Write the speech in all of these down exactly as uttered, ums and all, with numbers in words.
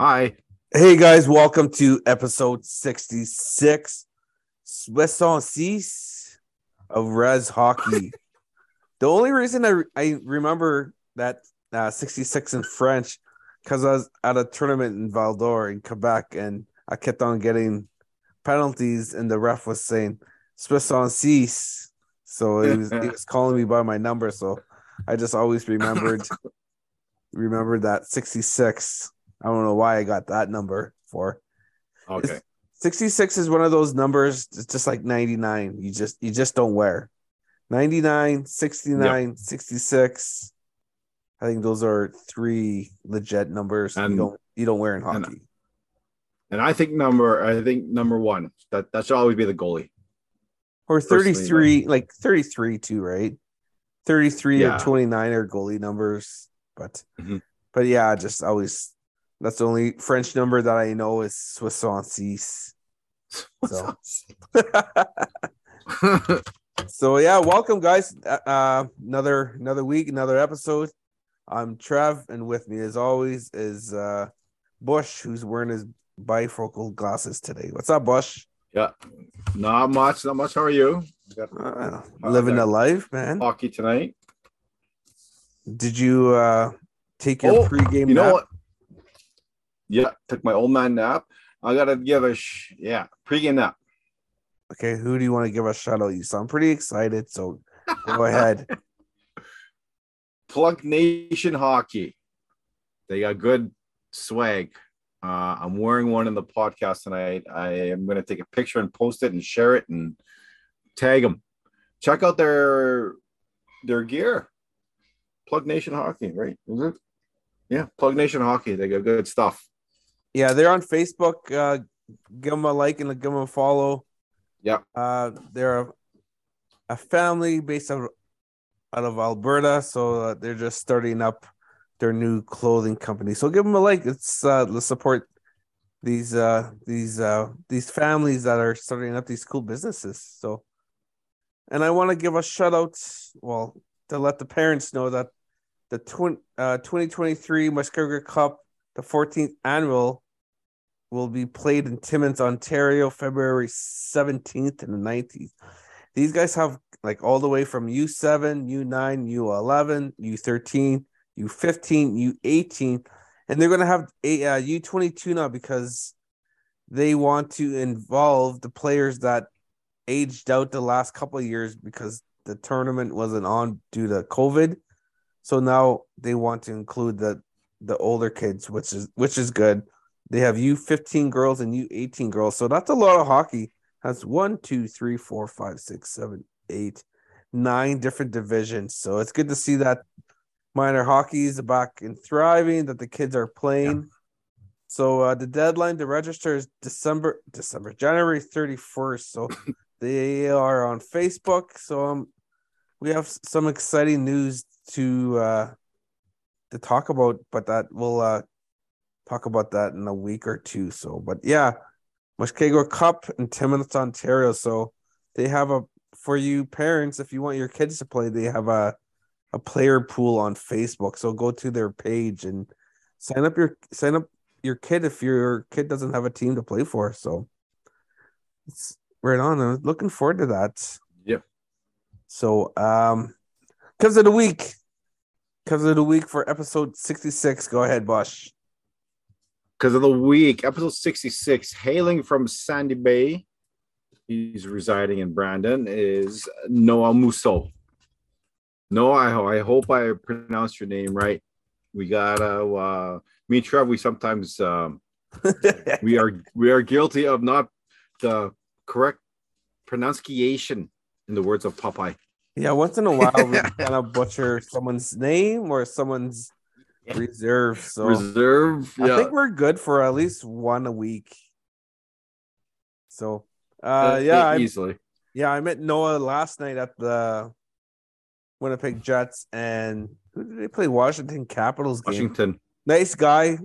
Hi. Hey guys, welcome to episode sixty-six, soixante-six of Res Hockey. The only reason I, I remember that uh, sixty-six in French, because I was at a tournament in Val-d'Or in Quebec, and I kept on getting penalties, and the ref was saying soixante-six, so he was, he was calling me by my number, so I just always remembered remembered that sixty-six. I don't know why I got that number for. Okay. It's, sixty-six is one of those numbers. It's just like ninety-nine. You just you just don't wear. ninety-nine, sixty-nine, yep. sixty-six. I think those are three legit numbers and, you don't you don't wear in hockey. And, and I think number I think number one, that, that should always be the goalie. Or thirty-three, like thirty-three too, right? thirty-three yeah. or twenty-nine are goalie numbers, but mm-hmm. but yeah, just always. That's the only French number that I know is soixante-six. So. So yeah, welcome guys. Uh, another another week, another episode. I'm Trev, and with me as always is uh, Bush, who's wearing his bifocal glasses today. What's up, Bush? Yeah, not much, not much. How are you? Uh, living a life, man. Hockey tonight. Did you uh, take your oh, pregame? You know nap? What? Yeah, took my old man nap. I gotta give a sh- yeah pregame nap. Okay, who do you want to give a shout out? You sound pretty excited, so go ahead. Plug Nation Hockey. They got good swag. Uh, I'm wearing one in the podcast tonight. I am gonna take a picture and post it and share it and tag them. Check out their their gear. Plug Nation Hockey, right? Is it? Yeah, Plug Nation Hockey. They got good stuff. Yeah, they're on Facebook. Uh, give them a like and give them a follow. Yeah. Uh, they're a, a family based out of, out of Alberta, so uh, they're just starting up their new clothing company. So give them a like. It's uh, let's support these uh, these uh, these families that are starting up these cool businesses. So, and I want to give a shout out. Well, to let the parents know that the twenty, uh, twenty twenty-three Muskego Cup, the fourteenth annual, will be played in Timmins, Ontario, February seventeenth and the nineteenth. These guys have like all the way from U seven, U nine, U eleven, U thirteen, U fifteen, U eighteen, and they're going to have a uh, U twenty-two now because they want to involve the players that aged out the last couple of years because the tournament wasn't on due to COVID. So now they want to include the the older kids, which is which is good. They have U fifteen girls and U eighteen girls. So that's a lot of hockey. That's one, two, three, four, five, six, seven, eight, nine different divisions. So it's good to see that minor hockey is back and thriving, that the kids are playing. Yeah. So uh, the deadline to register is December, December, January thirty-first. So they are on Facebook. So um, we have some exciting news to uh to talk about, but that we'll uh talk about that in a week or two. So but yeah, Muskego Cup in Timmins, Ontario. So they have a for you parents, if you want your kids to play, they have a a player pool on Facebook. So go to their page and sign up your sign up your kid if your kid doesn't have a team to play for. So it's right on. I'm looking forward to that. Yep. So um Cubs of the week. Cubs of the week for episode sixty-six. Go ahead, Bosch. Cubs of the week, episode sixty-six, hailing from Sandy Bay. He's residing in Brandon. Is Noah Musso. Noah, I hope I pronounced your name right. We gotta uh, me and Trev. We sometimes um, we are we are guilty of not the correct pronunciation in the words of Popeye. Yeah, once in a while we kind of butcher someone's name or someone's yeah. reserve. So reserve. Yeah. I think we're good for at least one a week. So, uh, yeah, I, easily. Yeah, I met Noah last night at the Winnipeg Jets, and who did they play? Washington Capitals game. Washington. Nice guy.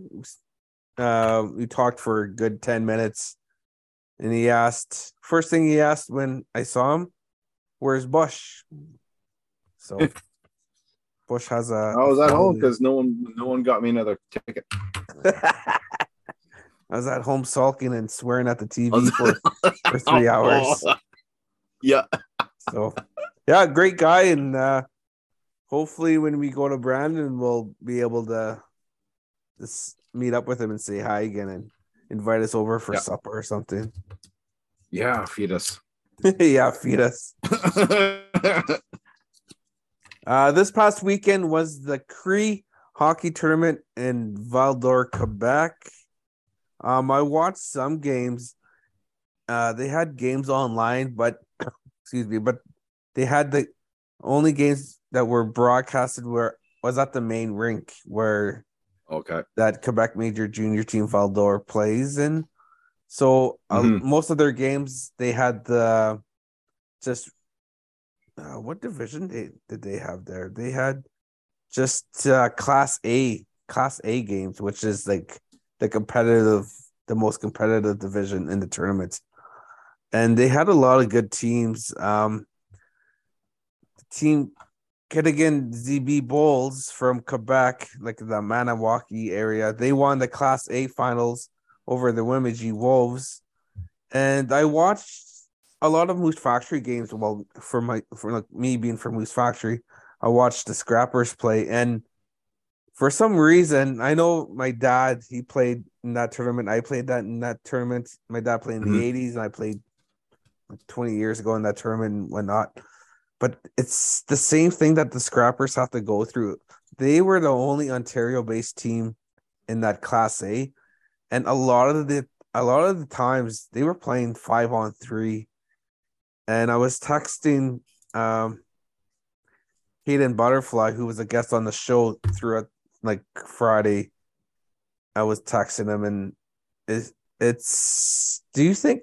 Uh, we talked for a good ten minutes, and he asked first thing he asked when I saw him. Where's Bush? So Bush has a. I was at home because no one, no one got me another ticket. I was at home sulking and swearing at the T V for, for three hours. Yeah. So, yeah, great guy. And uh, hopefully when we go to Brandon, we'll be able to just meet up with him and say hi again and invite us over for yeah. supper or something. Yeah, feed us. yeah, feed us. uh, this past weekend was the Cree Hockey Tournament in Val-d'Or, Quebec. Um, I watched some games. Uh, they had games online, but excuse me, but they had the only games that were broadcasted were was at the main rink where okay that Quebec Major Junior Team Val-d'Or plays in. So uh, mm-hmm. most of their games they had the just uh, what division they, did they have there? They had just uh, Class A, Class A games, which is like. The competitive, the most competitive division in the tournament, and they had a lot of good teams. Um, team Kittigan Zibi Bulls from Quebec, like the Maniwaki area, they won the Class A finals over the Wemindji Wolves, and I watched a lot of Moose Factory games. Well, for my for like me being from Moose Factory, I watched the Scrappers play and. For some reason, I know my dad, he played in that tournament. I played that in that tournament. My dad played in mm-hmm. the eighties, and I played like twenty years ago in that tournament and whatnot. But it's the same thing that the Scrappers have to go through. They were the only Ontario-based team in that Class A, and a lot of the a lot of the times they were playing five on three. And I was texting um, Hayden Butterfly, who was a guest on the show throughout. Like Friday, I was texting him, and it's, it's. Do you think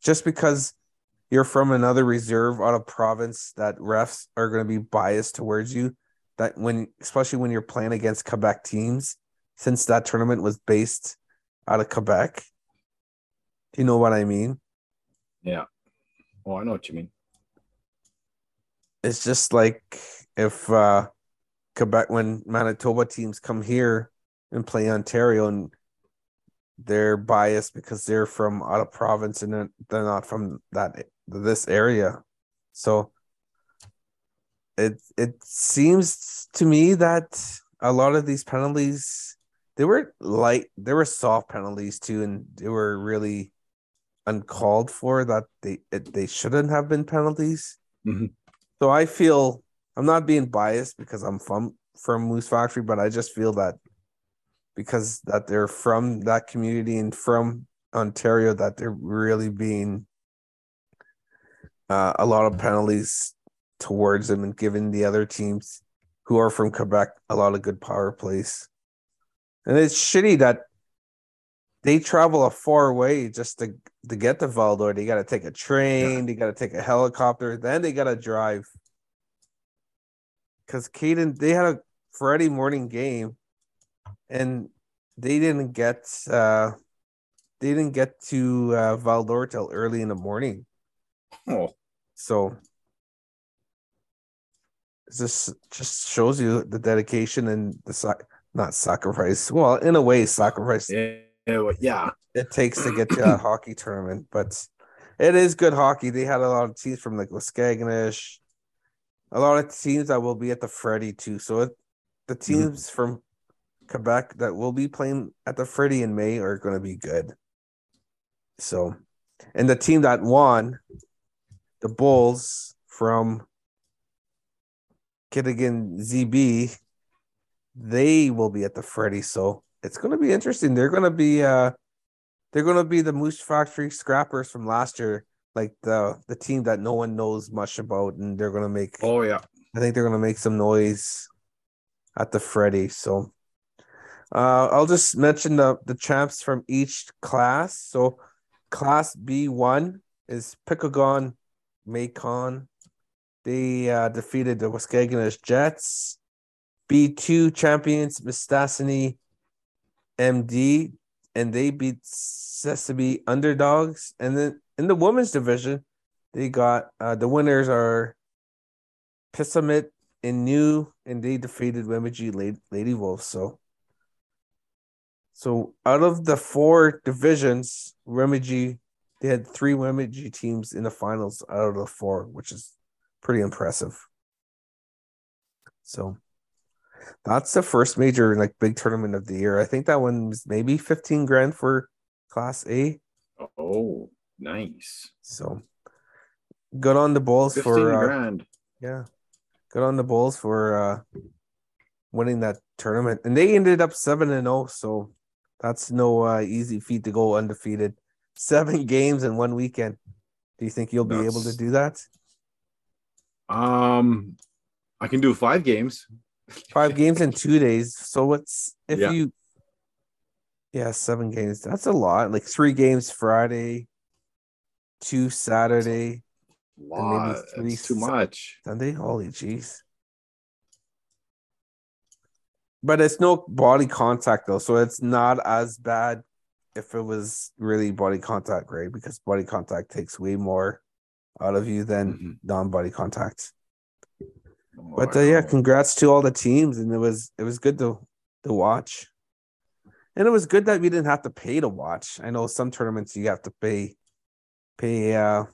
just because you're from another reserve out of province that refs are going to be biased towards you? That when, especially when you're playing against Quebec teams, since that tournament was based out of Quebec. Do you know what I mean? Yeah. Well, I know what you mean. It's just like if. Uh, Quebec, when Manitoba teams come here and play Ontario, and they're biased because they're from out of province and they're not from that this area. So it it seems to me that a lot of these penalties, they were light, they were soft penalties too, and they were really uncalled for. That they it, they shouldn't have been penalties. Mm-hmm. So I feel. I'm not being biased because I'm from, from Moose Factory, but I just feel that because that they're from that community and from Ontario, that they're really being uh, a lot of penalties towards them and giving the other teams who are from Quebec a lot of good power plays. And it's shitty that they travel a far way just to, to get to Val-d'Or. They got to take a train. Yeah. They got to take a helicopter. Then they got to drive. Because Caden, they had a Friday morning game, and they didn't get uh, they didn't get to uh, Val-d'Or till early in the morning. Oh, so this just shows you the dedication and the sac- not sacrifice. Well, in a way, sacrifice. Yeah, yeah. It takes to get to a hockey tournament, but it is good hockey. They had a lot of teams from like Wiskaganish. A lot of teams that will be at the Freddy too. So it, the teams mm-hmm. from Quebec that will be playing at the Freddy in May are going to be good. So, and the team that won, the Bulls from Kittigan Z B, they will be at the Freddy. So it's going to be interesting. They're going to be uh, they're going to be the Moose Factory Scrappers from last year. Like the, the team that no one knows much about, and they're gonna make. Oh yeah, I think they're gonna make some noise at the Freddy. So, uh, I'll just mention the the champs from each class. So, Class B one is Picogan Maycon. They uh, defeated the Waskegonus Jets. B two champions Mistassini M D, and they beat Sesame underdogs, and then. In the women's division, they got uh, the winners are Pissamit and New, and they defeated Wemindji Lady Wolves. So So out of the four divisions, Wemindji, they had three Wemindji teams in the finals out of the four, which is pretty impressive. So that's the first major, like, big tournament of the year. I think that one was maybe fifteen grand for Class A. Oh, nice. So good on the Bulls for uh, grand. Yeah, good on the Bulls for uh, winning that tournament, and they ended up seven and zero. So that's no uh, easy feat to go undefeated. Seven games in one weekend. Do you think you'll be that's... able to do that? Um, I can do five games. Five games in two days. So what's if yeah. you? Yeah, seven games. That's a lot. Like three games Friday, two Saturday, and maybe three. That's too much. Sunday. Holy jeez. But it's no body contact though, so it's not as bad if it was really body contact, right? Because body contact takes way more out of you than mm-hmm. non-body contact. Oh, but uh, yeah, congrats to all the teams, and it was it was good to to watch. And it was good that we didn't have to pay to watch. I know some tournaments you have to pay, pay, uh,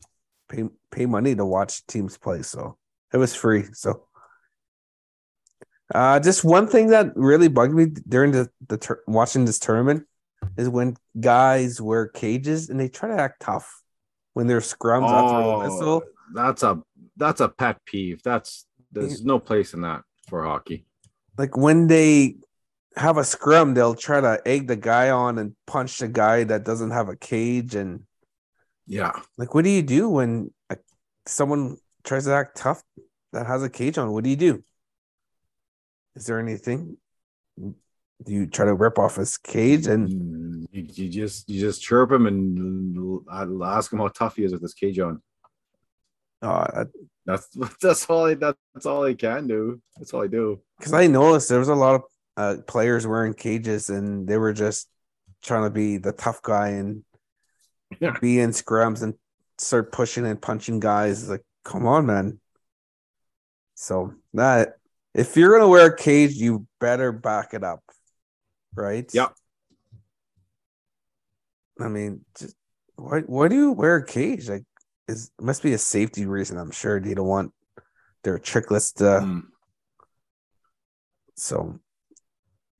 pay, pay money to watch teams play. So it was free. So, uh, just one thing that really bugged me during the the tur- watching this tournament is when guys wear cages and they try to act tough when they're scrums oh, after a whistle. That's a that's a pet peeve. That's there's no place in that for hockey. Like when they have a scrum, they'll try to egg the guy on and punch the guy that doesn't have a cage. And yeah, like, what do you do when a, someone tries to act tough that has a cage on? What do you do? Is there anything? Do you try to rip off his cage? And you, you just, you just chirp him and I'll ask him how tough he is with his cage on. Uh, that's, that's all I, that's all I can do. That's all I do. Cause I noticed there was a lot of, Uh, players wearing cages and they were just trying to be the tough guy and yeah. be in scrums and start pushing and punching guys. It's like, come on, man. So that if you're gonna wear a cage, you better back it up, right? Yep. I mean, just, why why do you wear a cage? Like, is must be a safety reason. I'm sure they don't want their chicklets to. Mm. So.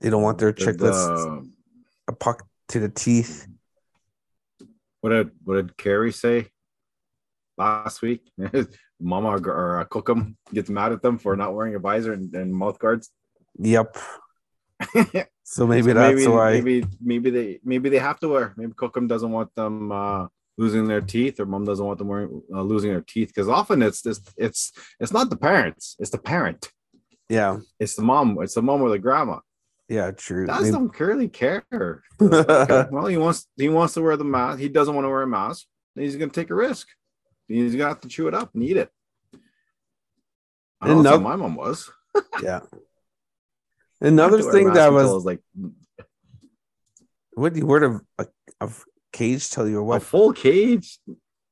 They don't want their chicklets, a puck to the teeth. What did what did Carrie say last week? Mama or uh, Cookham gets mad at them for not wearing a visor and, and mouth guards. Yep. So maybe so that's maybe, why. Maybe maybe they maybe they have to wear. Maybe Cookham doesn't want them uh, losing their teeth, or Mom doesn't want them wearing, uh, losing their teeth, because often it's this it's it's not the parents, it's the parent. Yeah, it's the mom. It's the mom or the grandma. Yeah, true. Does Maybe. Don't really care. Okay. Well, he wants he wants to wear the mask. He doesn't want to wear a mask. He's going to take a risk. He's going to have to chew it up and eat it. I don't know what my mom was. Yeah. Another thing that was, was like, what do you wear a, a cage till you were what? A full cage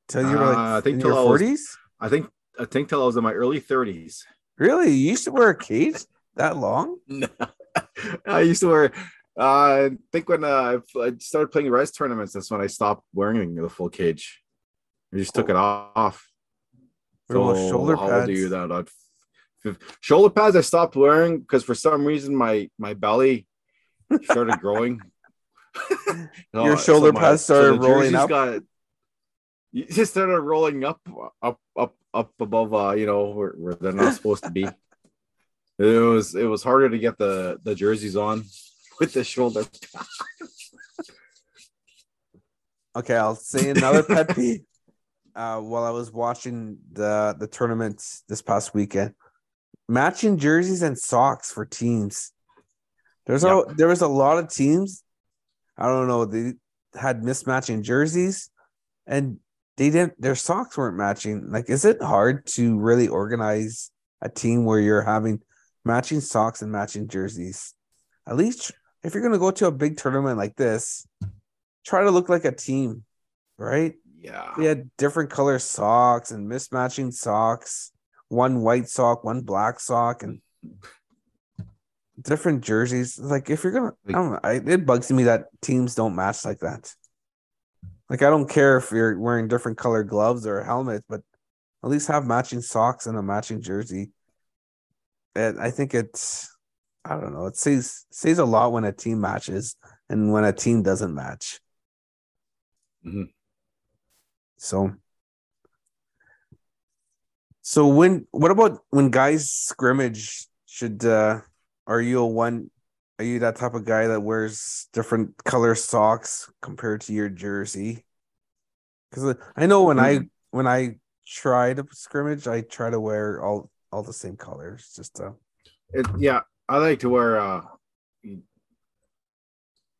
till you were like uh, I think in till your forties. I think I think till I was in my early thirties. Really, you used to wear a cage that long? No. I used to wear. Uh, I think when uh, I started playing res tournaments, that's when I stopped wearing the full cage. I just oh. took it off. So shoulder pads. Do that? I'd, if, shoulder pads. I stopped wearing because for some reason my my belly started growing. No, your shoulder so my, pads started so rolling up. Got, you just started rolling up, up, up, up above. Uh, you know where, where they're not supposed to be. It was it was harder to get the, the jerseys on with the shoulder. Okay, I'll say another pet peeve. Uh, while I was watching the the tournaments this past weekend, matching jerseys and socks for teams. There's yep. a there was a lot of teams. I don't know. They had mismatching jerseys, and they didn't. Their socks weren't matching. Like, is it hard to really organize a team where you're having matching socks and matching jerseys? At least if you're going to go to a big tournament like this, try to look like a team, right? Yeah. They had different color socks and mismatching socks, one white sock, one black sock. And different jerseys. Like if you're gonna, I don't know. I, it bugs me that teams don't match like that. Like I don't care if you're wearing different colored gloves or helmets, but at least have matching socks and a matching jersey. And I think it's, I don't know. It says says a lot when a team matches and when a team doesn't match. Mm-hmm. So. So when what about when guys scrimmage? Should uh, are you a one? Are you that type of guy that wears different color socks compared to your jersey? Because I know when mm-hmm. I when I try to scrimmage, I try to wear all all the same colors. Just to... it, yeah, I like to wear. Uh,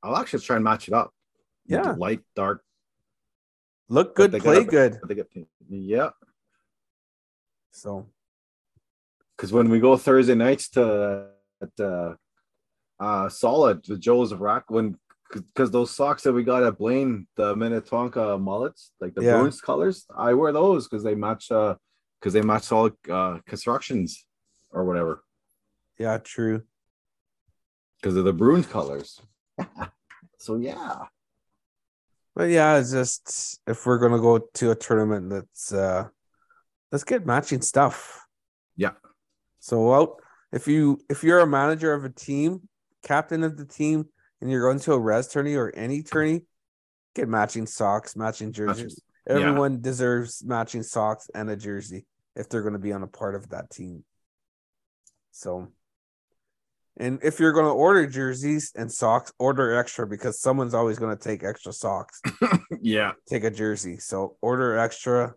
I'll actually try and match it up. Yeah, light, dark, look good, play good. Yeah. So, because when we go Thursday nights to at uh, uh, Solid with Joe's of Rock, when because those socks that we got at Blaine, the Minnetonka mullets, like the yeah. Bruins colors, I wear those because they match because uh, they match Solid uh, Constructions or whatever. Yeah, true. Because of the Bruins colors. So yeah, but yeah, it's just if we're gonna go to a tournament that's. Uh... Let's get matching stuff. Yeah. So out if you if you're a manager of a team, captain of the team, and you're going to a res tourney or any tourney, get matching socks, matching jerseys. Matching. Everyone yeah. deserves matching socks and a jersey if they're going to be on a part of that team. So, and if you're going to order jerseys and socks, order extra because someone's always going to take extra socks. Yeah. Take a jersey. So order extra.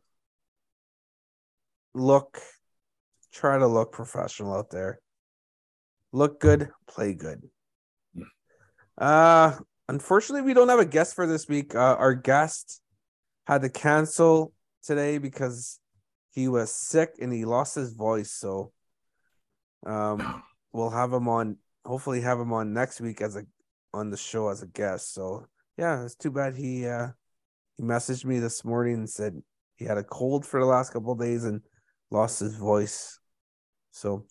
Look, try to look professional out there. Look good, play good. Yeah. Uh, unfortunately, we don't have a guest for this week. Uh, our guest had to cancel today because he was sick and he lost his voice. So um, we'll have him on, hopefully have him on next week as a on the show as a guest. So, yeah, it's too bad he, uh, he messaged me this morning and said he had a cold for the last couple of days and lost his voice. So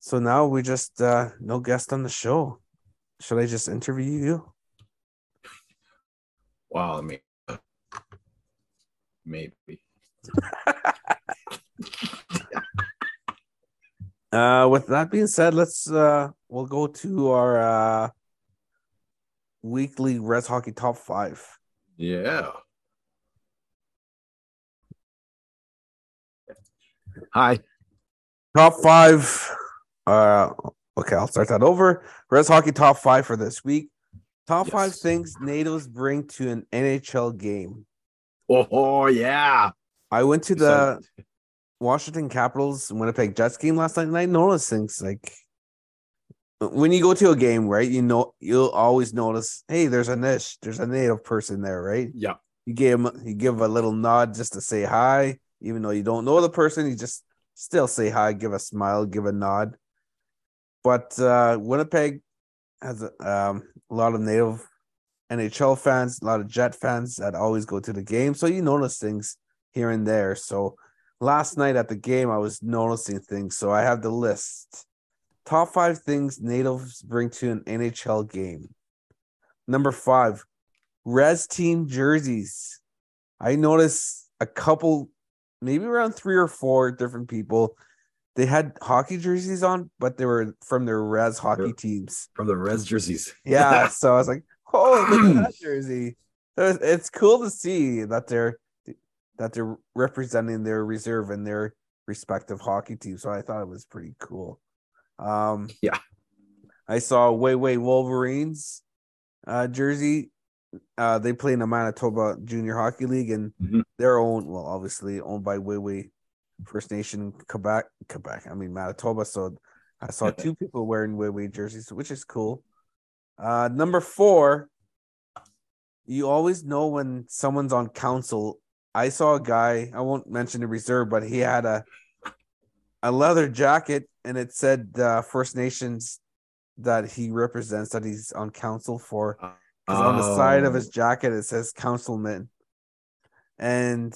so now we just uh no guest on the show. Should I just interview you? Wow, I mean maybe. uh with that being said, let's uh we'll go to our uh weekly Res Hockey Top Five. Yeah. Hi. Top five. Uh, okay, I'll start that over. Res Hockey top five for this week. Top yes. five things NATOs bring to an N H L game. Oh, oh yeah. I went to the so, Washington Capitals and Winnipeg Jets game last night, and I noticed things like when you go to a game, right? You know, you'll always notice, hey, there's a niche, there's a native person there, right? Yeah. You give him, you give a little nod just to say hi. Even though you don't know the person, you just still say hi, give a smile, give a nod. But uh, Winnipeg has a, um, a lot of native N H L fans, a lot of Jet fans that always go to the game. So you notice things here and there. So last night at the game, I was noticing things. So I have the list. Top five things natives bring to an N H L game. Number five, Res team jerseys. I noticed a couple... maybe around three or four different people. They had hockey jerseys on, but they were from their Res hockey They're, teams. From the Res jerseys. Yeah, so I was like, oh, look at that jersey. It's cool to see that they're that they're representing their reserve and their respective hockey team. So I thought it was pretty cool. Um, yeah. I saw Wei Wei Wolverines uh, jersey. Uh, they play in the Manitoba Junior Hockey League, and mm-hmm. they're owned, well, obviously owned by Wei Wei First Nation, Quebec, Quebec. I mean Manitoba. So I saw two people wearing Wei Wei jerseys, which is cool. Uh, number four, you always know when someone's on council. I saw a guy. I won't mention the reserve, but he had a a leather jacket, and it said uh, First Nations that he represents, that he's on council for. Uh- Because oh. on the side of his jacket, it says councilman. And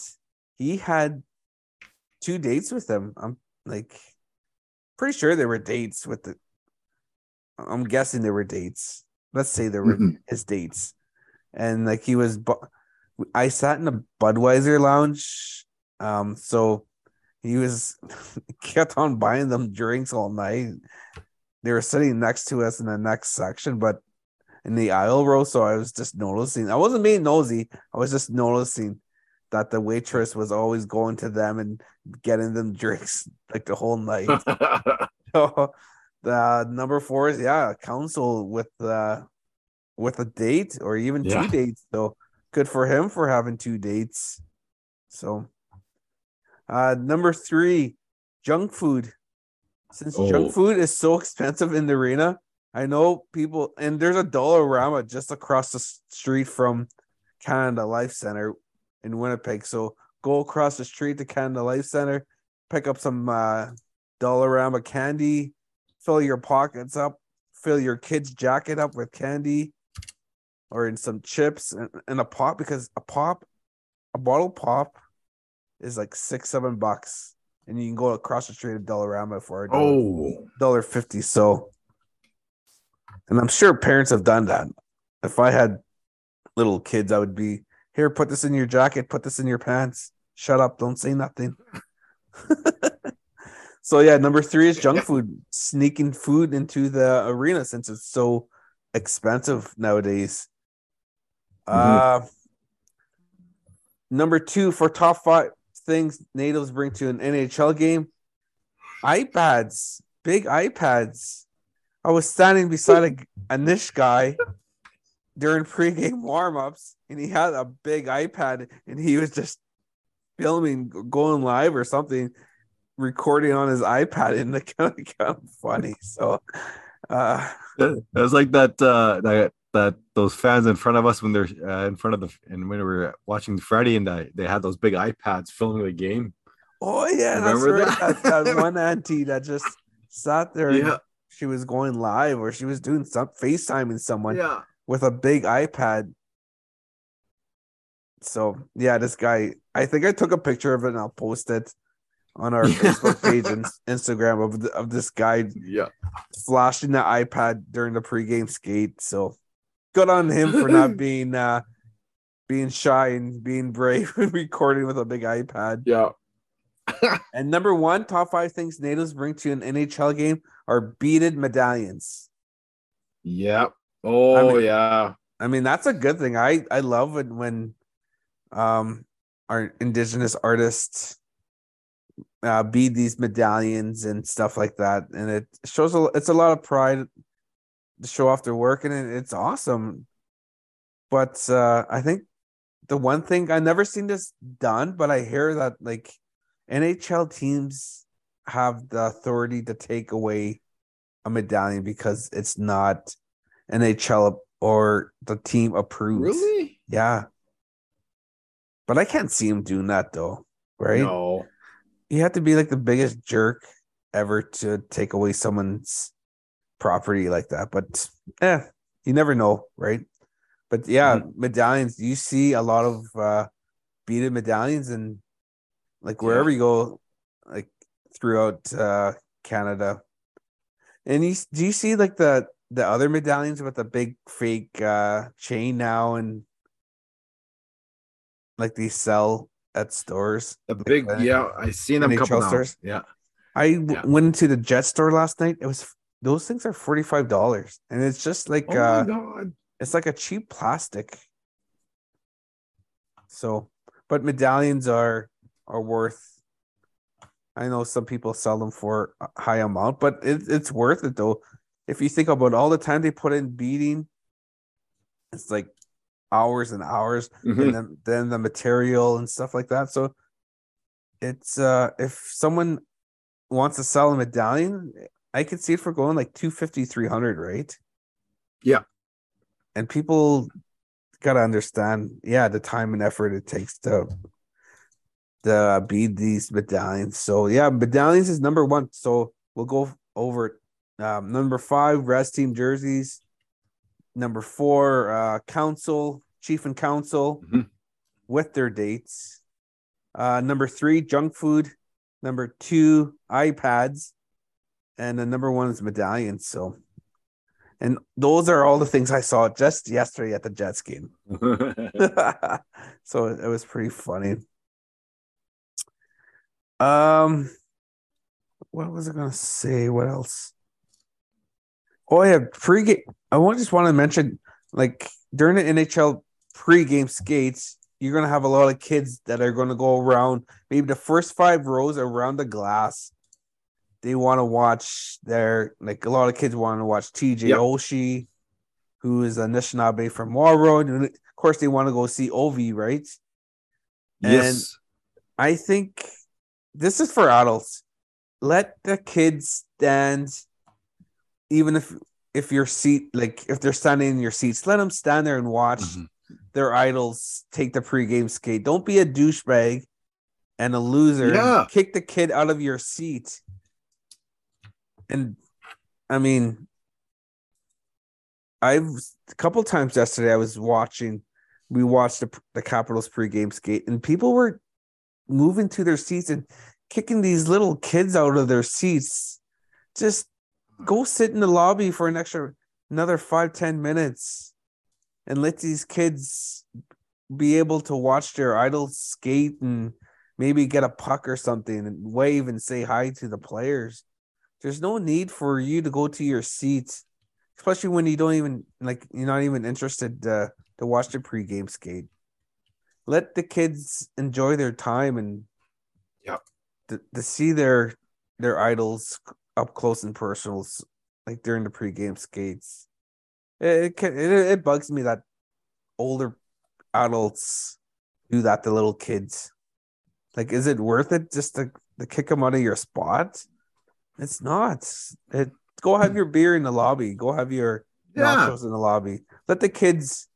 he had two dates with them. I'm like pretty sure they were dates with the I'm guessing there were dates. Let's say there were mm-hmm. his dates. And like he was, bu- I sat in a Budweiser lounge. Um, so he was kept on buying them drinks all night. They were sitting next to us in the next section, but in the aisle row. So I was just noticing, I wasn't being nosy. I was just noticing that the waitress was always going to them and getting them drinks like the whole night. So uh, number four is, yeah, council with, uh, with a date or even yeah. two dates. So good for him for having two dates. So uh, number three, junk food. Since oh. junk food is so expensive in the arena, I know people, and there's a Dollarama just across the street from Canada Life Centre in Winnipeg. So go across the street to Canada Life Centre, pick up some uh, Dollarama candy, fill your pockets up, fill your kid's jacket up with candy or in some chips and, and a pop, because a pop, a bottle pop is like six, seven bucks. And you can go across the street to Dollarama for a dollar fifty. So, and I'm sure parents have done that. If I had little kids, I would be, here, put this in your jacket, put this in your pants. Shut up, don't say nothing. So yeah, number three is junk food, sneaking food into the arena since it's so expensive nowadays. Mm-hmm. Uh, number two for top five things natives bring to an N H L game, iPads, big iPads. I was standing beside a, a Nish guy during pregame warm-ups, and he had a big iPad, and he was just filming, going live or something, recording on his iPad, and it kind of got funny. So uh it was like that uh that, that those fans in front of us when they're uh, in front of the and when we were watching Friday and I, they had those big iPads filming the game. Oh yeah, remember that's right. that? that one auntie that just sat there yeah. and she was going live or she was doing some FaceTiming someone yeah. with a big iPad. So yeah, this guy, I think I took a picture of it and I'll post it on our Facebook page and Instagram of the, of this guy yeah. flashing the iPad during the pregame skate. So good on him for not being uh, being shy and being brave and recording with a big iPad. Yeah. And number one, top five things natives bring to an N H L game are beaded medallions. Yep. Yeah. Oh, I mean, yeah. I mean, that's a good thing. I, I love it when um, our Indigenous artists Uh, bead these medallions and stuff like that, and it shows a, it's a lot of pride to show off their work, and it, it's awesome. But uh, I think the one thing I never seen this done, but I hear that like N H L teams have the authority to take away a medallion because it's not N H L or the team approved. Really? Yeah. But I can't see him doing that though, right? No. You have to be like the biggest jerk ever to take away someone's property like that. But eh, you never know, right? But yeah, mm-hmm. medallions. You see a lot of uh, beaded medallions and like wherever yeah. you go, like throughout uh, Canada. And you do you see like the the other medallions with the big fake uh, chain now and like they sell at stores, the big like, yeah. I seen them couple stores. Yeah, I w- yeah. went into the Jet store last night. It was those things are forty five dollars, and it's just like oh uh, my God. It's like a cheap plastic. So, but medallions are are worth. I know some people sell them for a high amount, but it, it's worth it though. If you think about all the time they put in beading, it's like hours and hours mm-hmm. and then, then the material and stuff like that. So it's uh if someone wants to sell a medallion, I could see it for going like two fifty, three hundred, right? Yeah. And people gotta understand yeah the time and effort it takes to to bead these medallions. So yeah, medallions is number one. So we'll go over it. Um, number five, Res team jerseys. Number four, uh, council, chief and council mm-hmm. with their dates. Uh, number three, junk food. Number two, iPads. And the number one is medallions. So And those are all the things I saw just yesterday at the Jets game. So it was pretty funny. Um, what was I going to say? What else? Oh, yeah, pre-game. I just want to mention, like, during the N H L pre-game skates, you're going to have a lot of kids that are going to go around maybe the first five rows around the glass. They want to watch their, like, a lot of kids want to watch T J yep. Oshie, who is Anishinaabe from Warroad. And, of course, they want to go see Ovi, right? Yes. And I think this is for adults. Let the kids stand, even if if your seat, like, if they're standing in your seats, let them stand there and watch mm-hmm. their idols take the pregame skate. Don't be a douchebag and a loser. Yeah. And kick the kid out of your seat. And I mean, I've a couple times yesterday I was watching, we watched the, the Capitals pregame skate, and people were moving to their seats and kicking these little kids out of their seats. Just go sit in the lobby for an extra, another five, ten minutes and let these kids be able to watch their idols skate and maybe get a puck or something and wave and say hi to the players. There's no need for you to go to your seats, especially when you don't even, like, you're not even interested uh, to watch the pregame skate. Let the kids enjoy their time and yeah, to, to see their their idols up close and personal, like during the pregame skates. It it, can, it it bugs me that older adults do that to little kids. Like, is it worth it just to, to kick them out of your spot? It's not. It, go have your beer in the lobby. Go have your yeah. nachos in the lobby. Let the kids,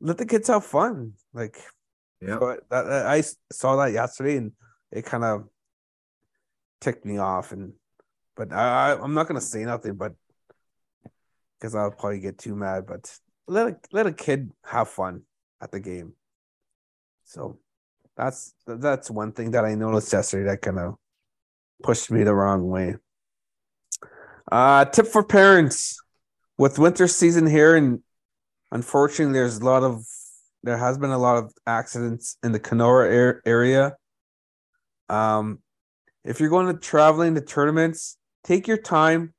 let the kids have fun. Like, yeah. But that, I saw that yesterday, and it kind of ticked me off. And but I, I'm not gonna say nothing, but because I'll probably get too mad. But let a, let a kid have fun at the game. So that's that's one thing that I noticed yesterday that kind of pushed me the wrong way. Uh, tip for parents. With winter season here, and unfortunately there's a lot of there has been a lot of accidents in the Kenora area. Um, if you're going to traveling to tournaments, take your time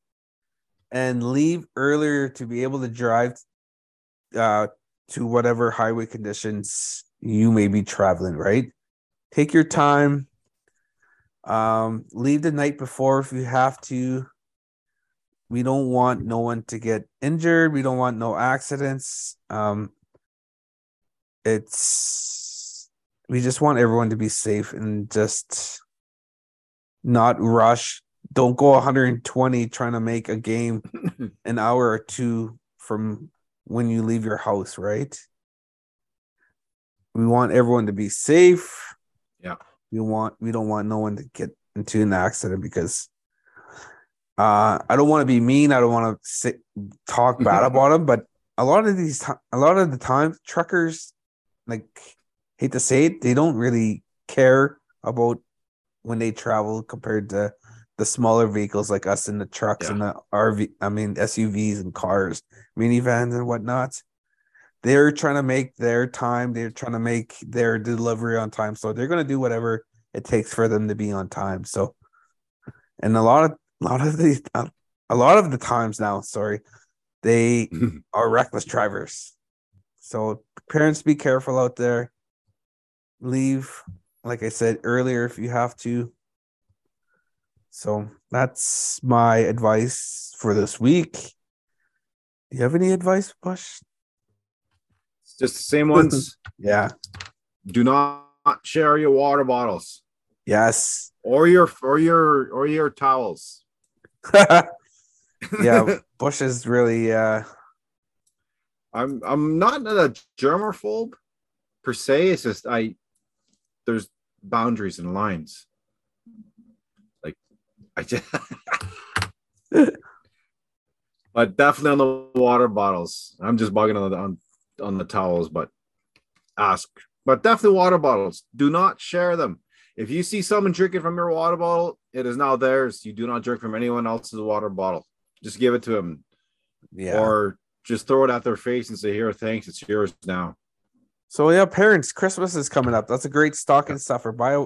and leave earlier to be able to drive uh, to whatever highway conditions you may be traveling, right? Take your time. Um, leave the night before if you have to. We don't want no one to get injured. We don't want no accidents. Um, it's we just want everyone to be safe and just not rush. Don't go one hundred twenty trying to make a game an hour or two from when you leave your house, right? We want everyone to be safe. Yeah. We want we don't want no one to get into an accident because uh, I don't want to be mean. I don't want to sit, talk bad about them. But a lot of these, a lot of the time, truckers, like, hate to say it, they don't really care about when they travel compared to the smaller vehicles like us in the trucks yeah. and the R V. I mean, S U Vs and cars, minivans and whatnot. They're trying to make their time. They're trying to make their delivery on time. So they're going to do whatever it takes for them to be on time. So, and a lot of, a lot of the, a lot of the times now, sorry, they are reckless drivers. So parents, be careful out there. Leave, like I said earlier, if you have to. So that's my advice for this week. Do you have any advice, Bush? Just the same ones. Yeah. Do not share your water bottles. Yes. Or your or your or your towels. Yeah, Bush is really uh I'm I'm not a germaphobe per se. It's just I there's boundaries and lines. Like I just but definitely on the water bottles. I'm just bugging on the on on the towels, but ask. But definitely water bottles. Do not share them. If you see someone drinking from your water bottle, it is now theirs. You do not drink from anyone else's water bottle. Just give it to them. yeah. or just throw it at their face and say, here, thanks, it's yours now. So yeah, parents, Christmas is coming up. That's a great stocking stuffer. Buy a,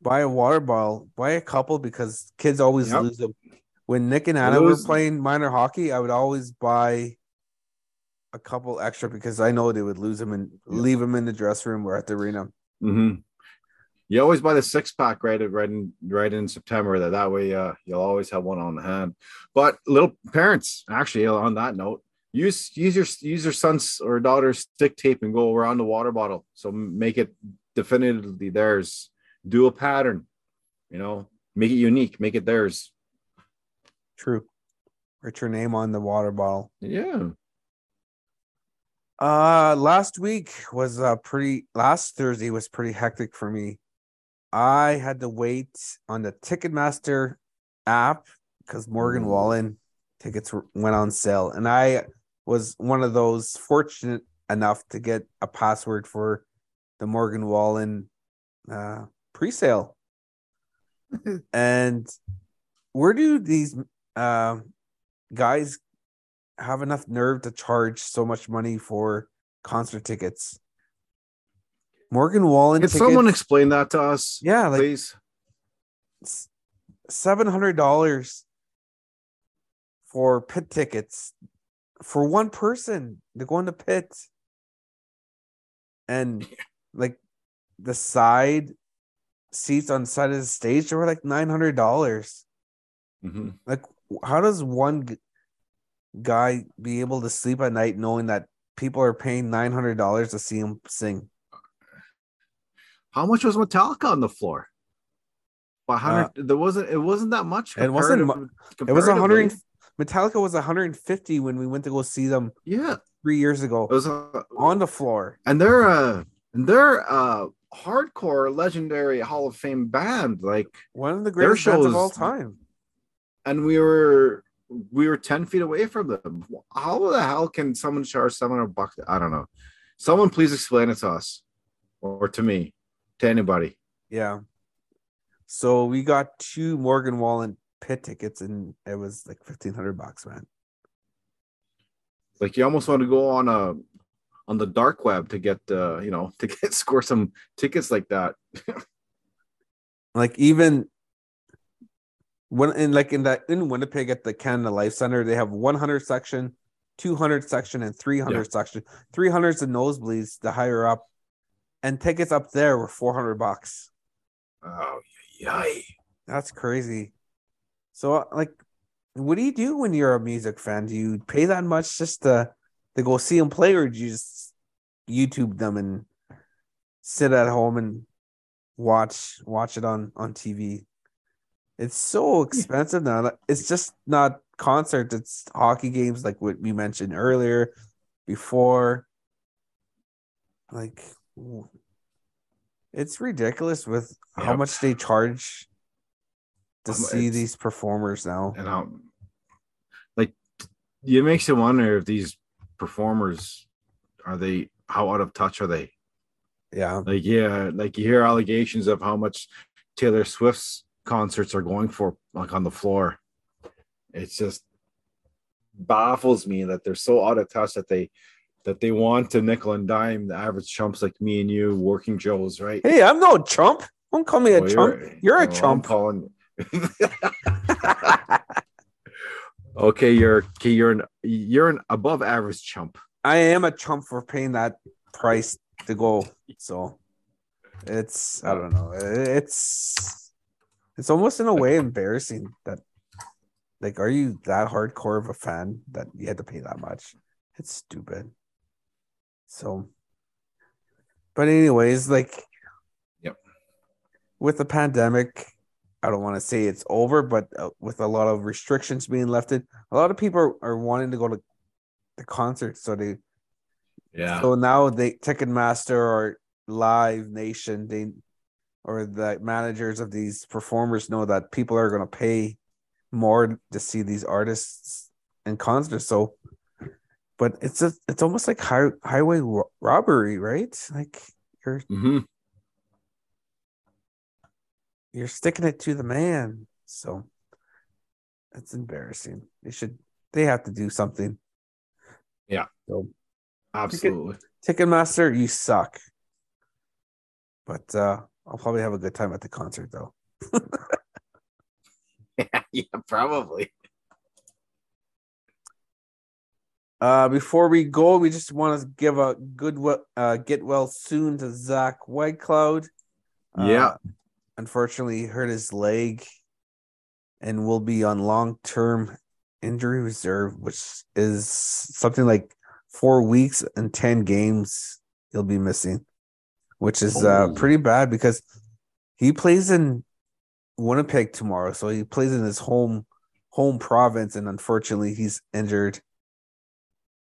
buy a water bottle, buy a couple, because kids always yep. lose them. When Nick and Anna was... were playing minor hockey, I would always buy a couple extra because I know they would lose them and leave them in the dressing room or at the arena. Mm-hmm. You always buy the six pack right, right in right in September. That that way, uh, you'll always have one on hand. But little parents, actually, on that note, use use your use your son's or daughter's stick tape and go around the water bottle. So make it definitively theirs. Do a pattern, you know, make it unique, make it theirs. True. Write your name on the water bottle. Yeah. Uh, last week was a pretty, last Thursday was pretty hectic for me. I had to wait on the Ticketmaster app because Morgan Wallen tickets went on sale. And I was one of those fortunate enough to get a password for the Morgan Wallen uh, presale. And where do these uh, guys have enough nerve to charge so much money for concert tickets? Morgan Wallen Can tickets, someone explain that to us? Yeah, like, please. seven hundred dollars for pit tickets for one person. They're going to pit. And like the side seats on the side of the stage, they were like nine hundred dollars. Mm-hmm. Like, how does one guy be able to sleep at night knowing that people are paying nine hundred dollars to see him sing? How much was Metallica on the floor? Uh, there wasn't, it wasn't that much. It wasn't, it was one hundred. Metallica was one hundred fifty when we went to go see them. Yeah. Three years ago. It was uh, on the floor. And they're uh and they're uh hardcore legendary Hall of Fame band. Like one of the greatest bands of all time. And we were, we were ten feet away from them. How the hell can someone charge seven hundred bucks? I don't know. Someone please explain it to us, or to me, to anybody. Yeah. So we got two Morgan Wallen pit tickets, and it was like fifteen hundred bucks, man. Like you almost want to go on a, on the dark web to get, uh, you know, to get, score some tickets like that. Like even when in like in that in Winnipeg at the Canada Life Centre, they have one hundred section, two hundred section, and three hundred yeah. section. three hundred's the nosebleeds, the higher up, and tickets up there were four hundred bucks. Oh, yay! That's crazy. So, like, what do you do when you're a music fan? Do you pay that much just to to go see them play, or do you just YouTube them and sit at home and watch watch it on on T V? It's so expensive now. It's just not concerts; it's hockey games, like what we mentioned earlier, before. Like, it's ridiculous with yep. how much they charge to um, see these performers now. And um, like, it makes you wonder if these performers are they how out of touch are they? Yeah, like yeah, like you hear allegations of how much Taylor Swift's concerts are going for, like on the floor. It's just baffles me that they're so out of touch that they. That they want to nickel and dime the average chumps like me and you, working Joes, right? Hey, I'm no chump. Don't call me a well, chump. You're, you're a well, chump. I'm calling. okay, you're okay, you're an you're an above average chump. I am a chump for paying that price to go. So it's I don't know. It's it's almost in a way embarrassing that, like, are you that hardcore of a fan that you had to pay that much? It's stupid. So, but anyways, like, yep. With the pandemic, I don't want to say it's over, but uh, with a lot of restrictions being lifted, a lot of people are, are wanting to go to the concerts. So they, yeah. So now they Ticketmaster or Live Nation, they or the managers of these performers know that people are going to pay more to see these artists in concerts. So. But it's a, it's almost like high, highway ro- robbery, right? Like you're mm-hmm. you're sticking it to the man. So that's embarrassing. They should they have to do something. So, absolutely. Ticket, Ticketmaster, you suck. But uh, I'll probably have a good time at the concert, though. yeah, yeah, probably. Uh, before we go, we just want to give a good uh, get well soon to Zach Whitecloud. Uh, yeah. Unfortunately, he hurt his leg and will be on long-term injury reserve, which is something like four weeks and ten games he'll be missing, which is uh, pretty bad because he plays in Winnipeg tomorrow. So he plays in his home home province, and unfortunately, he's injured.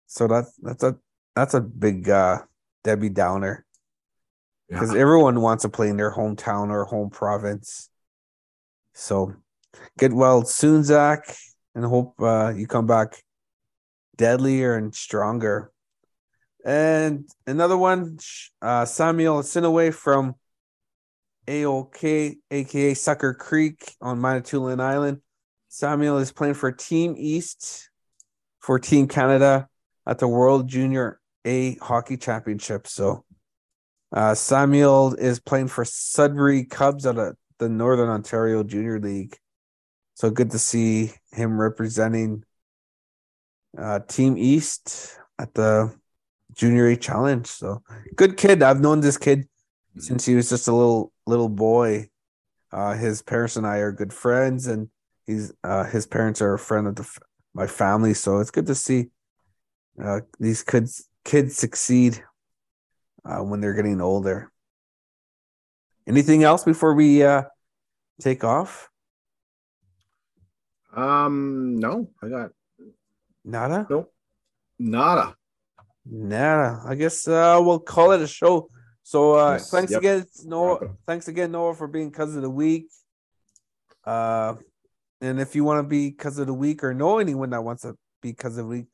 So that's that's a that's a big uh, Debbie Downer, because yeah. everyone wants to play in their hometown or home province. So get well soon, Zach, and hope uh, you come back deadlier and stronger. And another one, uh, Samuel Sinaway from A O K, aka Sucker Creek on Manitoulin Island. Samuel is playing for Team East for Team Canada at the World Junior A Hockey Championship. So uh, Samuel is playing for Sudbury Cubs out of the Northern Ontario Junior League. So good to see him representing uh, Team East at the Junior A Challenge. So good kid. I've known this kid since he was just a little little boy. Uh, his parents and I are good friends, and he's uh, his parents are a friend of the, my family. So it's good to see Uh, these kids kids succeed uh, when they're getting older. Anything else before we uh, take off? Um, no, I got nada. Nope, nada, nada. I guess uh, we'll call it a show. So uh, yes, thanks yep. again, Noah. Yep. Thanks again, Noah, for being Cousin of the Week. Uh, and if you want to be Cousin of the Week or know anyone that wants to be Cousin of the Week,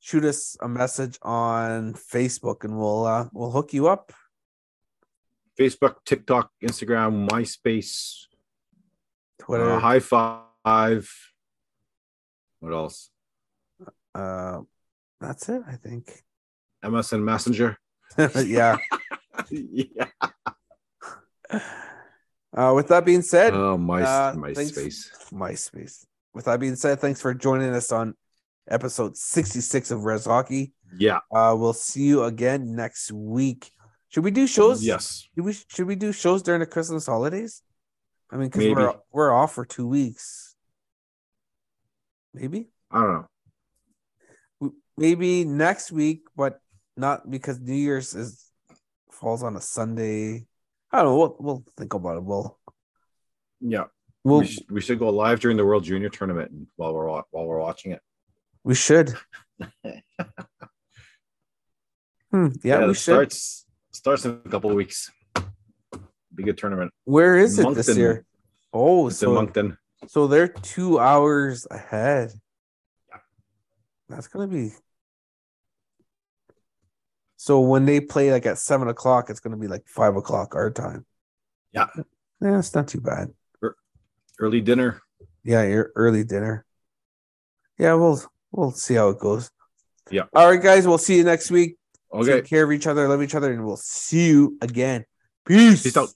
shoot us a message on Facebook, and we'll uh, we'll hook you up. Facebook, TikTok, Instagram, MySpace, Twitter, uh, High Five. What else? Uh, that's it, I think. M S N Messenger. yeah. yeah. Uh, with that being said, oh my uh, MySpace, MySpace. With that being said, thanks for joining us on episode sixty-six of Res Hockey. Yeah. Uh, we'll see you again next week. Should we do shows? Yes. Should we, should we do shows during the Christmas holidays? I mean, because we're, we're off for two weeks. Maybe? I don't know. Maybe next week, but not because New Year's is falls on a Sunday. I don't know. We'll, we'll think about it. We'll. Yeah. We'll, we, should, we should go live during the World Junior Tournament while we're while we're watching it. We should. hmm, yeah, yeah, we should. Starts starts in a couple of weeks. Big good tournament. Where is it Moncton. This year? Oh, it's so in Moncton. So they're two hours ahead. Yeah. That's gonna be. So when they play like at seven o'clock, it's gonna be like five o'clock our time. Yeah. Yeah, it's not too bad. Early dinner. Yeah, early dinner. Yeah, we'll. We'll see how it goes. Yeah. All right, guys. We'll see you next week. Okay. Take care of each other. Love each other. And we'll see you again. Peace. Peace out.